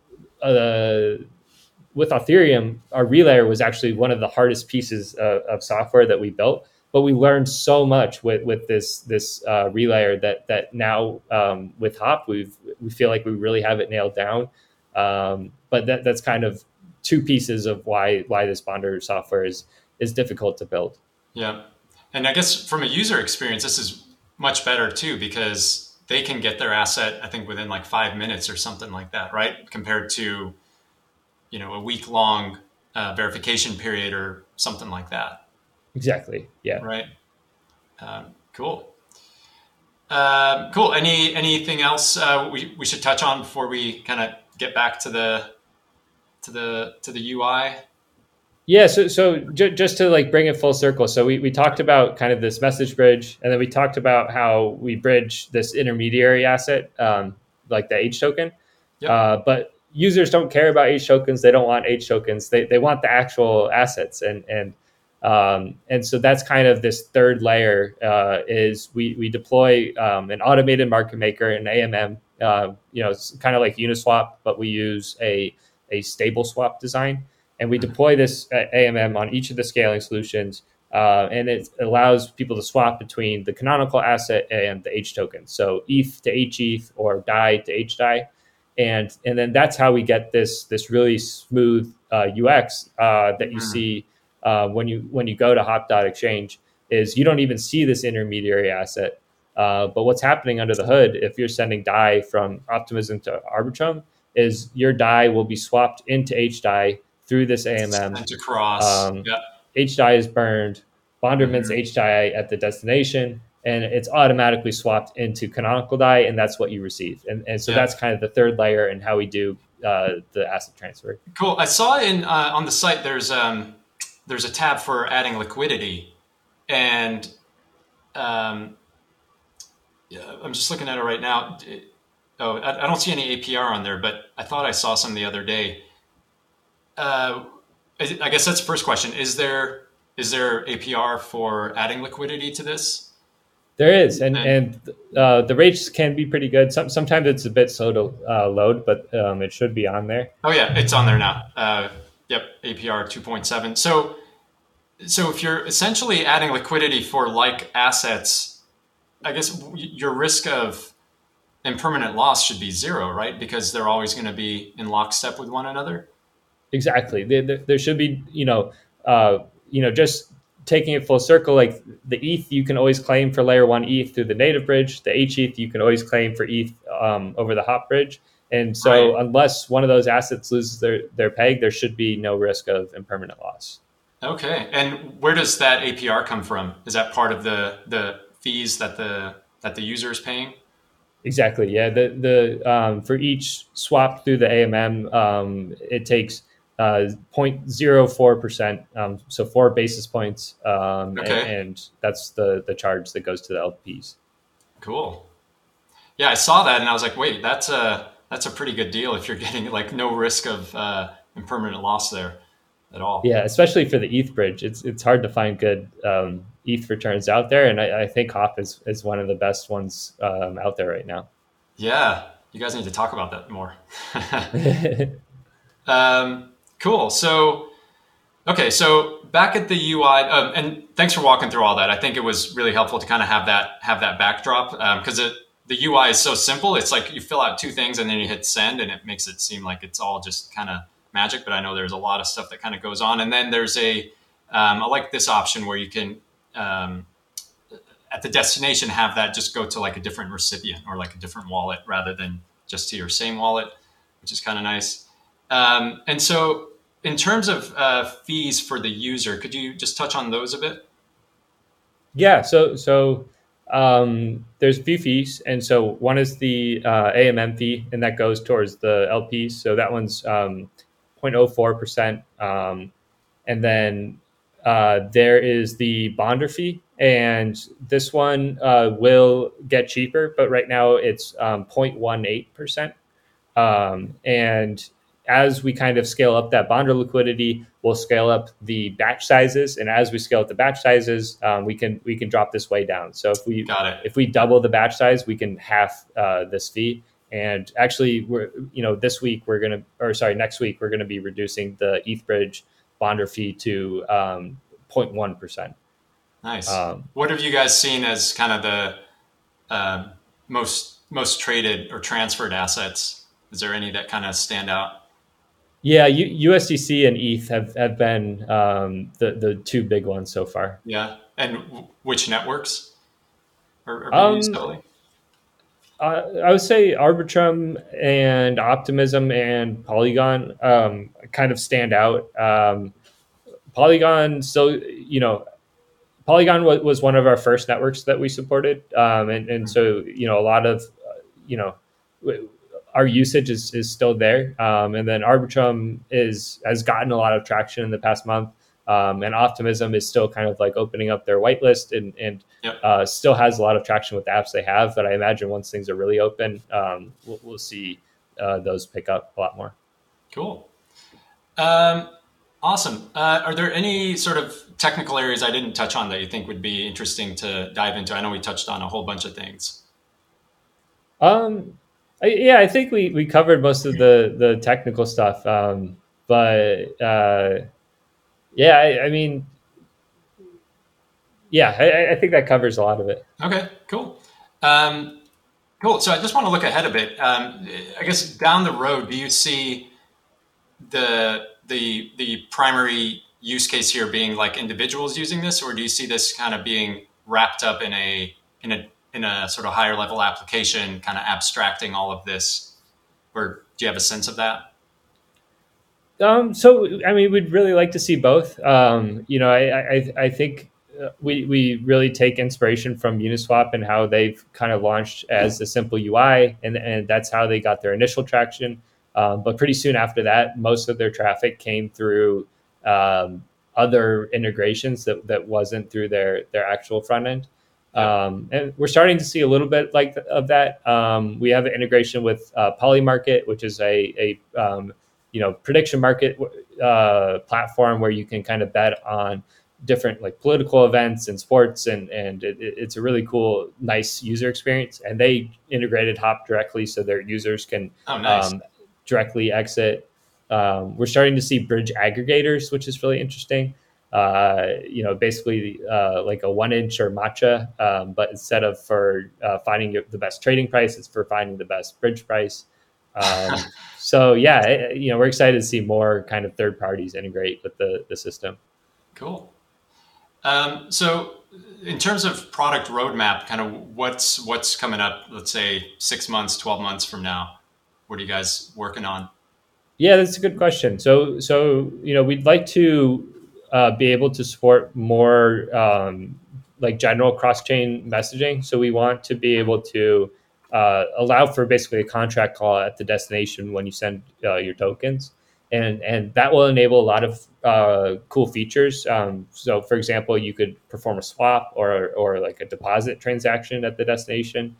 with Authereum, our relayer was actually one of the hardest pieces of software that we built, but we learned so much with this relayer that now with Hop, we feel like we really have it nailed down. But that's kind of two pieces of why this bonder software is difficult to build. Yeah. And I guess from a user experience, this is much better too, because they can get their asset, I think, within like 5 minutes or something like that, right? Compared to, you know, a week long verification period or something like that. Exactly. Yeah. Right. Cool. Cool. Anything else we should touch on before we kind of get back to the UI? Yeah. So just to like bring it full circle. So we talked about kind of this message bridge, and then we talked about how we bridge this intermediary asset, like the H token. Yep. But users don't care about H tokens. They don't want H tokens. They want the actual assets. And so that's kind of this third layer, is we deploy, an automated market maker, an AMM, it's kind of like Uniswap, but we use a stable swap design, and we deploy this AMM on each of the scaling solutions. And it allows people to swap between the canonical asset and the H token. So ETH to HETH or DAI to HDAI. And then that's how we get this really smooth, UX, that you see. When you go to hop.exchange is you don't even see this intermediary asset. But what's happening under the hood, if you're sending DAI from Optimism to Arbitrum, is your DAI will be swapped into HDAI through this AMM. Sent across. Yep. HDAI is burned. Bonder mints HDAI at the destination, and it's automatically swapped into canonical DAI, and that's what you receive. And so that's kind of the third layer and how we do the asset transfer. Cool. I saw on the site there's a tab for adding liquidity, and I'm just looking at it right now. Oh, I don't see any APR on there, but I thought I saw some the other day. I guess that's the first question. Is there APR for adding liquidity to this? There is. And the rates can be pretty good. Sometimes it's a bit slow to load, but it should be on there. Oh yeah. It's on there now. Yep, APR 2.7. So if you're essentially adding liquidity for like assets, I guess your risk of impermanent loss should be zero, right? Because they're always going to be in lockstep with one another. Exactly. There should be, just taking it full circle, like the ETH you can always claim for layer one ETH through the native bridge. The HETH you can always claim for ETH over the hop bridge. And so Unless one of those assets loses their peg, there should be no risk of impermanent loss. Okay. And where does that APR come from? Is that part of the fees that the user is paying? Exactly. Yeah. The for each swap through the AMM, it takes 0.04%. So 4 basis points. Okay. And that's the charge that goes to the LPs. Cool. Yeah. I saw that and I was like, wait, that's a pretty good deal if you're getting like no risk of impermanent loss there at all. Yeah, especially for the ETH bridge. It's hard to find good ETH returns out there. And I think Hop is one of the best ones out there right now. Yeah, you guys need to talk about that more. Cool. So, okay, so back at the UI, and thanks for walking through all that. I think it was really helpful to kind of have that backdrop because the UI is so simple. It's like you fill out two things and then you hit send, and it makes it seem like it's all just kind of magic. But I know there's a lot of stuff that kind of goes on. And then there's I like this option where you can, at the destination, have that just go to like a different recipient or like a different wallet rather than just to your same wallet, which is kind of nice. And so in terms of fees for the user, could you just touch on those a bit? Yeah. So. There's a few fees. And so one is the AMM fee, and that goes towards the LPs. So that one's 0.04%. And then there is the bonder fee. And this one will get cheaper, but right now it's 0.18%. And as we kind of scale up that bonder liquidity, we'll scale up the batch sizes, and as we scale up the batch sizes, we can drop this way down. So if we double the batch size, we can half this fee. And actually, next week we're gonna be reducing the ETH bridge bonder fee to 0.1%. Nice. What have you guys seen as kind of the most traded or transferred assets? Is there any that kind of stand out? Yeah, USDC and ETH have been the two big ones so far. Yeah, and which networks are being used solely? I would say Arbitrum and Optimism and Polygon kind of stand out. Polygon, so, you know, Polygon was one of our first networks that we supported. And so, you know, a lot of, you know, our usage is still there. And then Arbitrum has gotten a lot of traction in the past month. And Optimism is still kind of like opening up their whitelist and still has a lot of traction with the apps they have. But I imagine once things are really open, we'll see those pick up a lot more. Cool. Awesome. Are there any sort of technical areas I didn't touch on that you think would be interesting to dive into? I know we touched on a whole bunch of things. I think we covered most of the technical stuff. I think that covers a lot of it. Okay, cool. Cool. So I just want to look ahead a bit. I guess down the road, do you see the primary use case here being like individuals using this, or do you see this kind of being wrapped up in a sort of higher level application, kind of abstracting all of this? Or do you have a sense of that? We'd really like to see both. I think we really take inspiration from Uniswap and how they've kind of launched as a simple UI, and that's how they got their initial traction. But pretty soon after that, most of their traffic came through other integrations that wasn't through their actual front end. And we're starting to see a little bit of that. We have an integration with Polymarket, which is a prediction market platform where you can kind of bet on different like political events and sports, and it's a really cool, nice user experience. And they integrated Hop directly, so their users can directly exit. We're starting to see bridge aggregators, which is really interesting. Like a 1-inch or matcha, but instead of for finding the best trading price, it's for finding the best bridge price. We're excited to see more kind of third parties integrate with the system. Cool. So in terms of product roadmap, kind of what's coming up, let's say 6 months, 12 months from now, what are you guys working on? Yeah, that's a good question. So, you know, we'd like to be able to support more like general cross-chain messaging. So we want to be able to allow for basically a contract call at the destination when you send your tokens. And that will enable a lot of cool features. So for example, you could perform a swap or like a deposit transaction at the destination.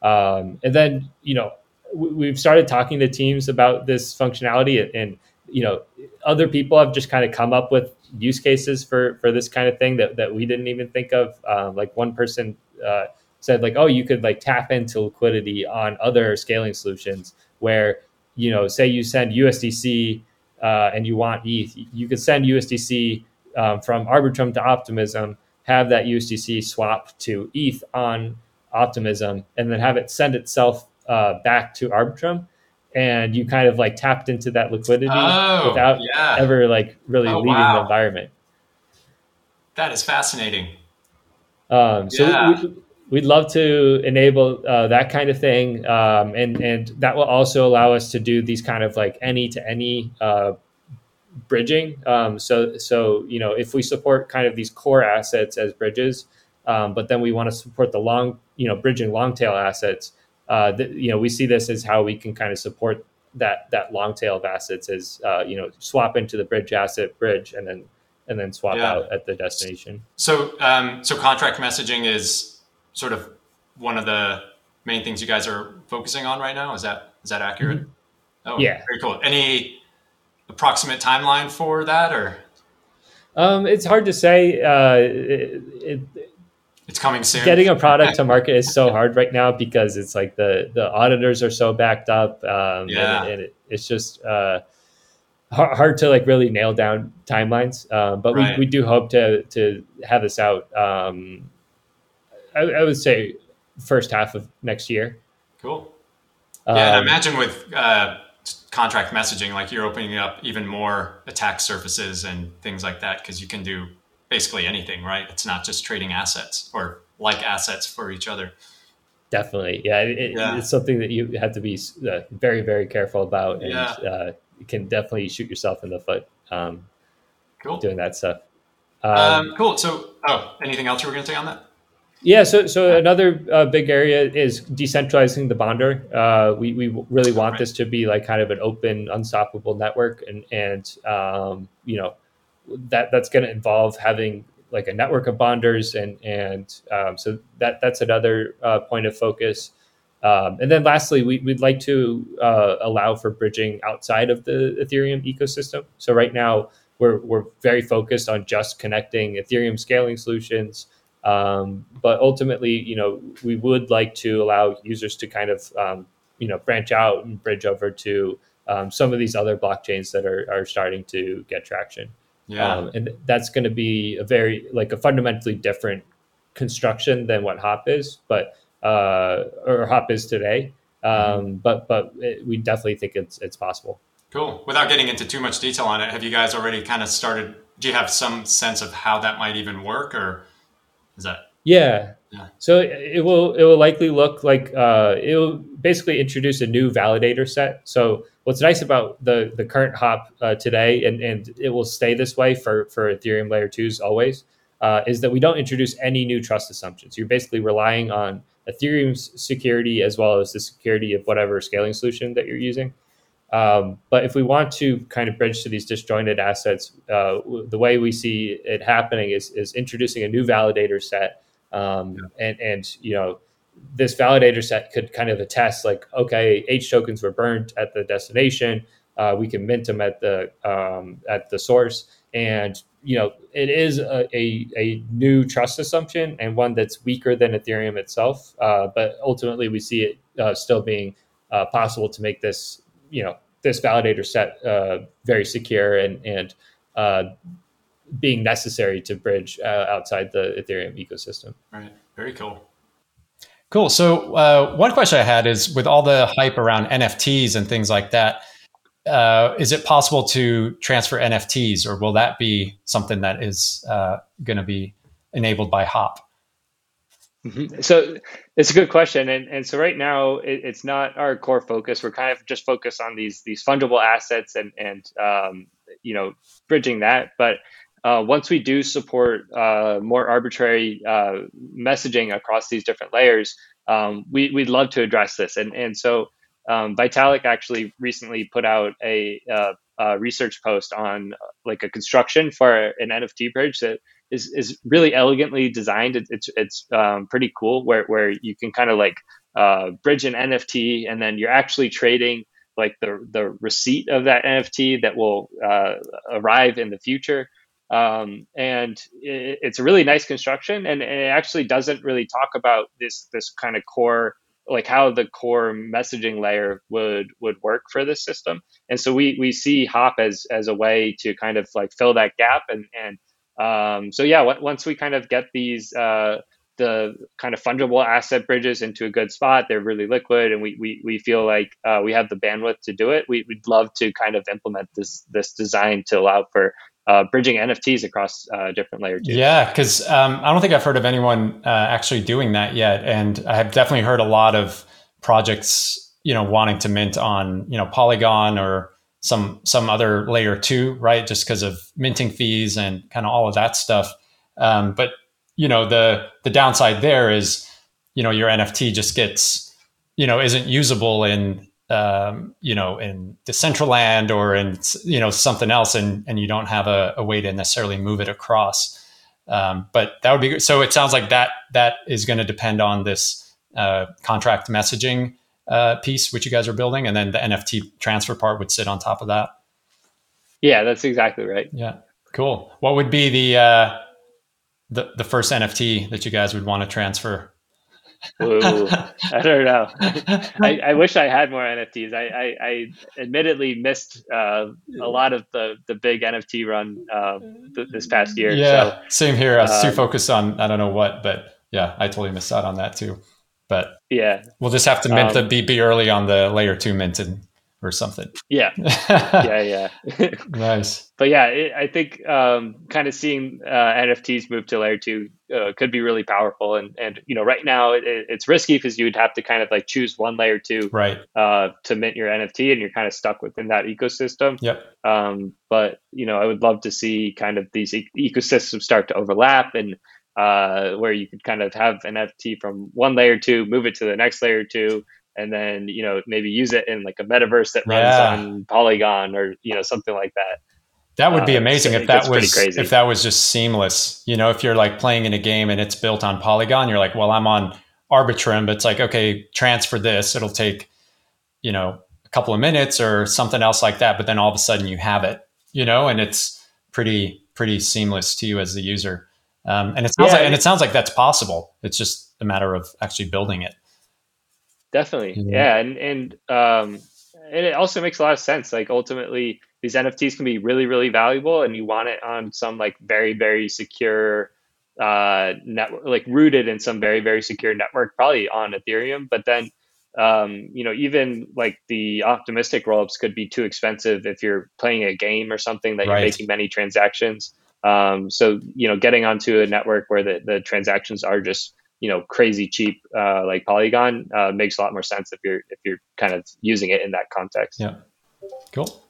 And then, you know, we've started talking to teams about this functionality and you know, other people have just kind of come up with use cases for this kind of thing that we didn't even think of. Like one person said like, oh, you could like tap into liquidity on other scaling solutions where, you know, say you send USDC and you want ETH, you could send USDC from Arbitrum to Optimism, have that USDC swap to ETH on Optimism, and then have it send itself back to Arbitrum. And you kind of like tapped into that liquidity without ever like really leaving the environment. That is fascinating. So we'd love to enable that kind of thing. And that will also allow us to do these kind of like any to any bridging. So, you know, if we support kind of these core assets as bridges, but then we want to support the long, you know, bridging long tail assets, we see this as how we can kind of support that long tail of assets is, swap into the bridge asset bridge and then swap out at the destination. So contract messaging is sort of one of the main things you guys are focusing on right now. Is that accurate? Mm-hmm. Oh, yeah. Very cool. Any approximate timeline for that or? It's hard to say. It's coming soon. Getting a product to market is so hard right now because it's like the auditors are so backed up. And it's just hard to like really nail down timelines. But we do hope to have this out. I would say first half of next year. Cool. Yeah, and I imagine with contract messaging, like you're opening up even more attack surfaces and things like that, because you can do basically anything, right? It's not just trading assets or like assets for each other. Definitely. Yeah. It's something that you have to be very, very careful about, and you can definitely shoot yourself in the foot doing that stuff. Cool. So, anything else you were going to say on that? Yeah. So another big area is decentralizing the bonder. We really want this to be like kind of an open, unstoppable network. And that's going to involve having like a network of bonders. So that's another point of focus. And then lastly, we'd like to allow for bridging outside of the Ethereum ecosystem. So right now we're very focused on just connecting Ethereum scaling solutions. But ultimately, we would like to allow users to kind of, branch out and bridge over to some of these other blockchains that are starting to get traction. Yeah. And that's going to be a fundamentally different construction than what Hop is, or Hop is today. But we definitely think it's possible. Cool. Without getting into too much detail on it, have you guys already kind of started? Do you have some sense of how that might even work, or is that? Yeah. So it will likely look like it will basically introduce a new validator set. So what's nice about the current Hop today, and it will stay this way for Ethereum layer 2s always, is that we don't introduce any new trust assumptions. You're basically relying on Ethereum's security as well as the security of whatever scaling solution that you're using. But if we want to kind of bridge to these disjointed assets, the way we see it happening is introducing a new validator set. And this validator set could kind of attest like, okay, H tokens were burned at the destination. We can mint them at the source. And, it is a new trust assumption, and one that's weaker than Ethereum itself. But ultimately we see it still being possible to make this, this validator set very secure and being necessary to bridge outside the Ethereum ecosystem. Right. Very cool. Cool. So one question I had is, with all the hype around NFTs and things like that, is it possible to transfer NFTs, or will that be something that is going to be enabled by Hop? Mm-hmm. So it's a good question. And so right now it's not our core focus. We're kind of just focused on these fungible assets and bridging that. But once we do support more arbitrary messaging across these different layers, we'd love to address this. And so Vitalik actually recently put out a research post on like a construction for an NFT bridge that is really elegantly designed. It's pretty cool where you can kind of like bridge an NFT, and then you're actually trading like the receipt of that NFT that will arrive in the future. And it's a really nice construction, and it actually doesn't really talk about this kind of core, like how the core messaging layer would work for this system. And so we see Hop as a way to kind of like fill that gap. So once we kind of get these the kind of fungible asset bridges into a good spot, they're really liquid, and we feel like we have the bandwidth to do it. We'd love to kind of implement this design to allow for bridging NFTs across different layer 2s. Yeah, because I don't think I've heard of anyone actually doing that yet, and I have definitely heard a lot of projects, wanting to mint on Polygon or some other layer 2, right? Just because of minting fees and kind of all of that stuff. But the downside there is, your NFT just gets, isn't usable in, in Decentraland or in, something else. And you don't have a way to necessarily move it across. But that would be good. So it sounds like that is going to depend on this contract messaging piece, which you guys are building, and then the NFT transfer part would sit on top of that. Yeah, that's exactly right. Yeah, cool. What would be the first NFT that you guys would want to transfer? Ooh, I don't know. I wish I had more NFTs. I admittedly missed a lot of the big NFT run this past year. Yeah, so, same here. I was too focused on I don't know what, but yeah, I totally missed out on that too. But yeah, we'll just have to mint the BB early on the layer 2 mint and or something. Yeah. Yeah. Yeah. Nice. But yeah, I think kind of seeing NFTs move to layer 2 could be really powerful. And, you know, right now it's risky because you would have to kind of like choose one layer 2, right, to mint your NFT, and you're kind of stuck within that ecosystem. Yep. But, you know, I would love to see kind of these ecosystems start to overlap, and where you could kind of have an NFT from one layer 2, move it to the next layer 2, and then, you know, maybe use it in like a metaverse that runs on Polygon, or, you know, something like that. That would be amazing if that was just seamless. You know, if you're like playing in a game and it's built on Polygon, you're like, well, I'm on Arbitrum, but it's like, okay, transfer this. It'll take, you know, a couple of minutes or something else like that. But then all of a sudden you have it, you know, and it's pretty seamless to you as the user. It sounds like that's possible. It's just a matter of actually building it. Definitely. Mm-hmm. Yeah. And it also makes a lot of sense. Like ultimately these NFTs can be really, really valuable, and you want it on some like very, very secure network, like rooted in some very, very secure network, probably on Ethereum. But then, you know, even like the optimistic rollups could be too expensive if you're playing a game or something that you're making many transactions. So, you know, getting onto a network where the transactions are just, you know, crazy cheap, like Polygon, makes a lot more sense if you're kind of using it in that context. Yeah. Cool.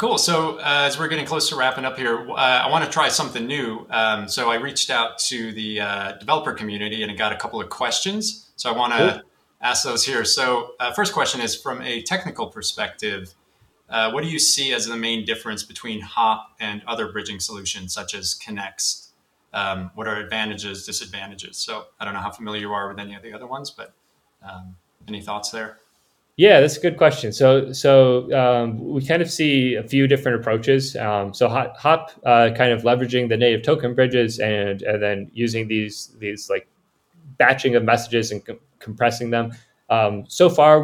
Cool. So, as we're getting close to wrapping up here, I want to try something new. So I reached out to the, developer community and I got a couple of questions. So I want to ask those here. So, first question is, from a technical perspective, what do you see as the main difference between Hop and other bridging solutions such as Connects? What are advantages, disadvantages? So I don't know how familiar you are with any of the other ones, but any thoughts there? Yeah, that's a good question. So we kind of see a few different approaches. So Hop kind of leveraging the native token bridges and then using these like batching of messages and compressing them. So far,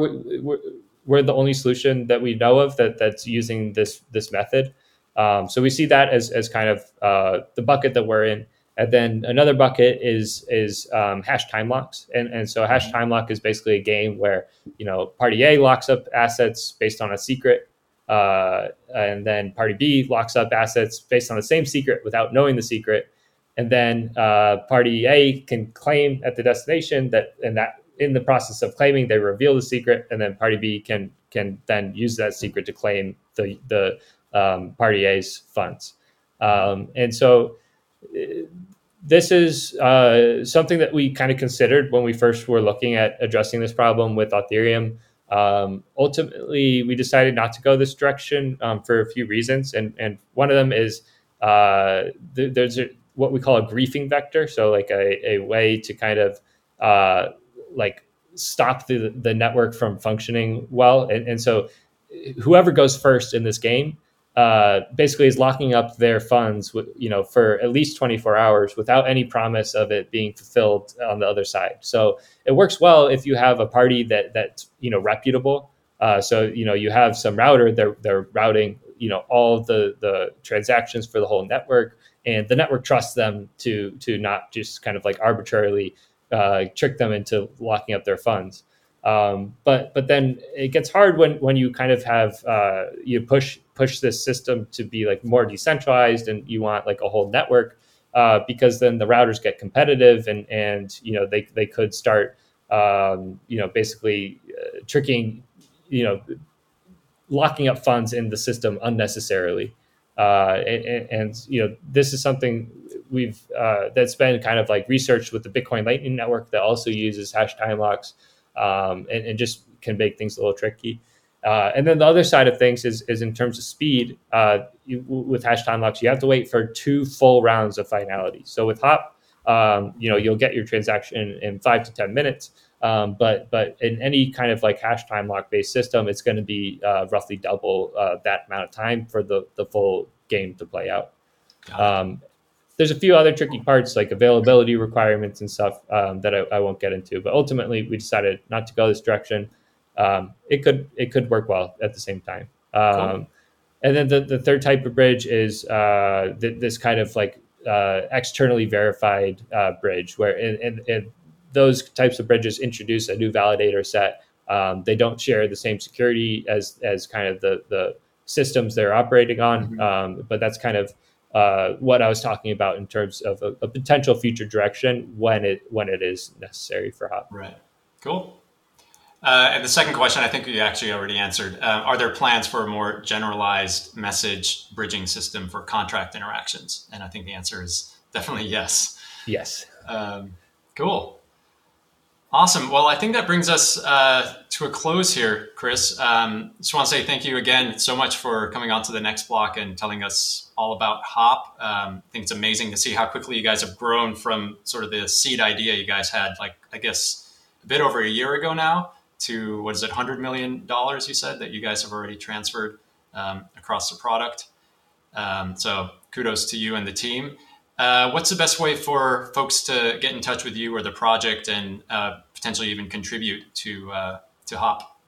we're the only solution that we know of that's using this method. So we see that as kind of the bucket that we're in. And then another bucket is hash time locks. And so hash time lock is basically a game where, you know, party A locks up assets based on a secret. And then party B locks up assets based on the same secret without knowing the secret. And then party A can claim at the destination that in the process of claiming, they reveal the secret. And then party B can then use that secret to claim the party A's funds. And so this is something that we kind of considered when we first were looking at addressing this problem with Authereum. Ultimately, we decided not to go this direction for a few reasons. And one of them is there's what we call a griefing vector. So like a way to kind of like stop the network from functioning well. And so whoever goes first in this game basically is locking up their funds, you know, for at least 24 hours without any promise of it being fulfilled on the other side. So it works well if you have a party that's, you know, reputable. So, you know, you have some router, they're routing, you know, all the transactions for the whole network, and the network trusts them to not just kind of like arbitrarily trick them into locking up their funds. But then it gets hard when you kind of have you push this system to be like more decentralized, and you want like a whole network, because then the routers get competitive and you know they could start you know basically tricking, you know, locking up funds in the system unnecessarily, and you know this is something we've that's been kind of like researched with the Bitcoin Lightning Network that also uses hash time locks. And just can make things a little tricky. And then the other side of things is in terms of speed, with hash time locks, you have to wait for 2 full rounds of finality. So with Hop, you know, you'll get your transaction in 5 to 10 minutes. But in any kind of like hash time lock based system, it's going to be roughly double that amount of time for the full game to play out. There's a few other tricky parts like availability requirements and stuff that I won't get into, but ultimately we decided not to go this direction. It could work well at the same time. Cool. And then the third type of bridge is this kind of like externally verified bridge, where and those types of bridges introduce a new validator set They don't share the same security as kind of the systems they're operating on. Mm-hmm. But that's kind of what I was talking about in terms of a potential future direction when it is necessary for Hop. Right. Cool. And the second question, I think you actually already answered. Are there plans for a more generalized message bridging system for contract interactions? And I think the answer is definitely yes. Yes. Cool. Awesome. Well, I think that brings us to a close here, Chris. Just want to say thank you again so much for coming on to the Next Block and telling us all about Hop. I think it's amazing to see how quickly you guys have grown from sort of the seed idea you guys had, like, I guess, a bit over a year ago now to, what is it, $100 million, you said, that you guys have already transferred across the product. So kudos to you and the team. What's the best way for folks to get in touch with you or the project and potentially even contribute to Hop?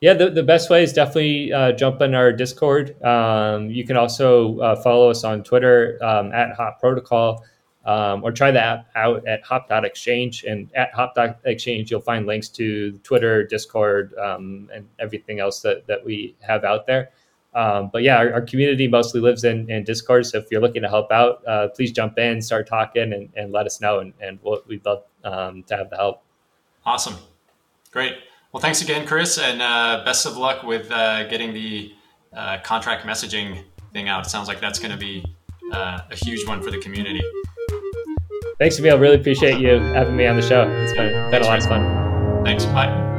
Yeah, the best way is definitely jump in our Discord. You can also follow us on Twitter at Hop Protocol, or try the app out at hop.exchange. And at hop.exchange, you'll find links to Twitter, Discord, and everything else that we have out there. But yeah, our community mostly lives in Discord. So if you're looking to help out, please jump in, start talking, and let us know. And we'd love to have the help. Awesome. Great. Well, thanks again, Chris. And best of luck with getting the contract messaging thing out. It sounds like that's going to be a huge one for the community. Thanks, Emile. Really appreciate you having me on the show. It's been a lot of fun. Thanks. Bye.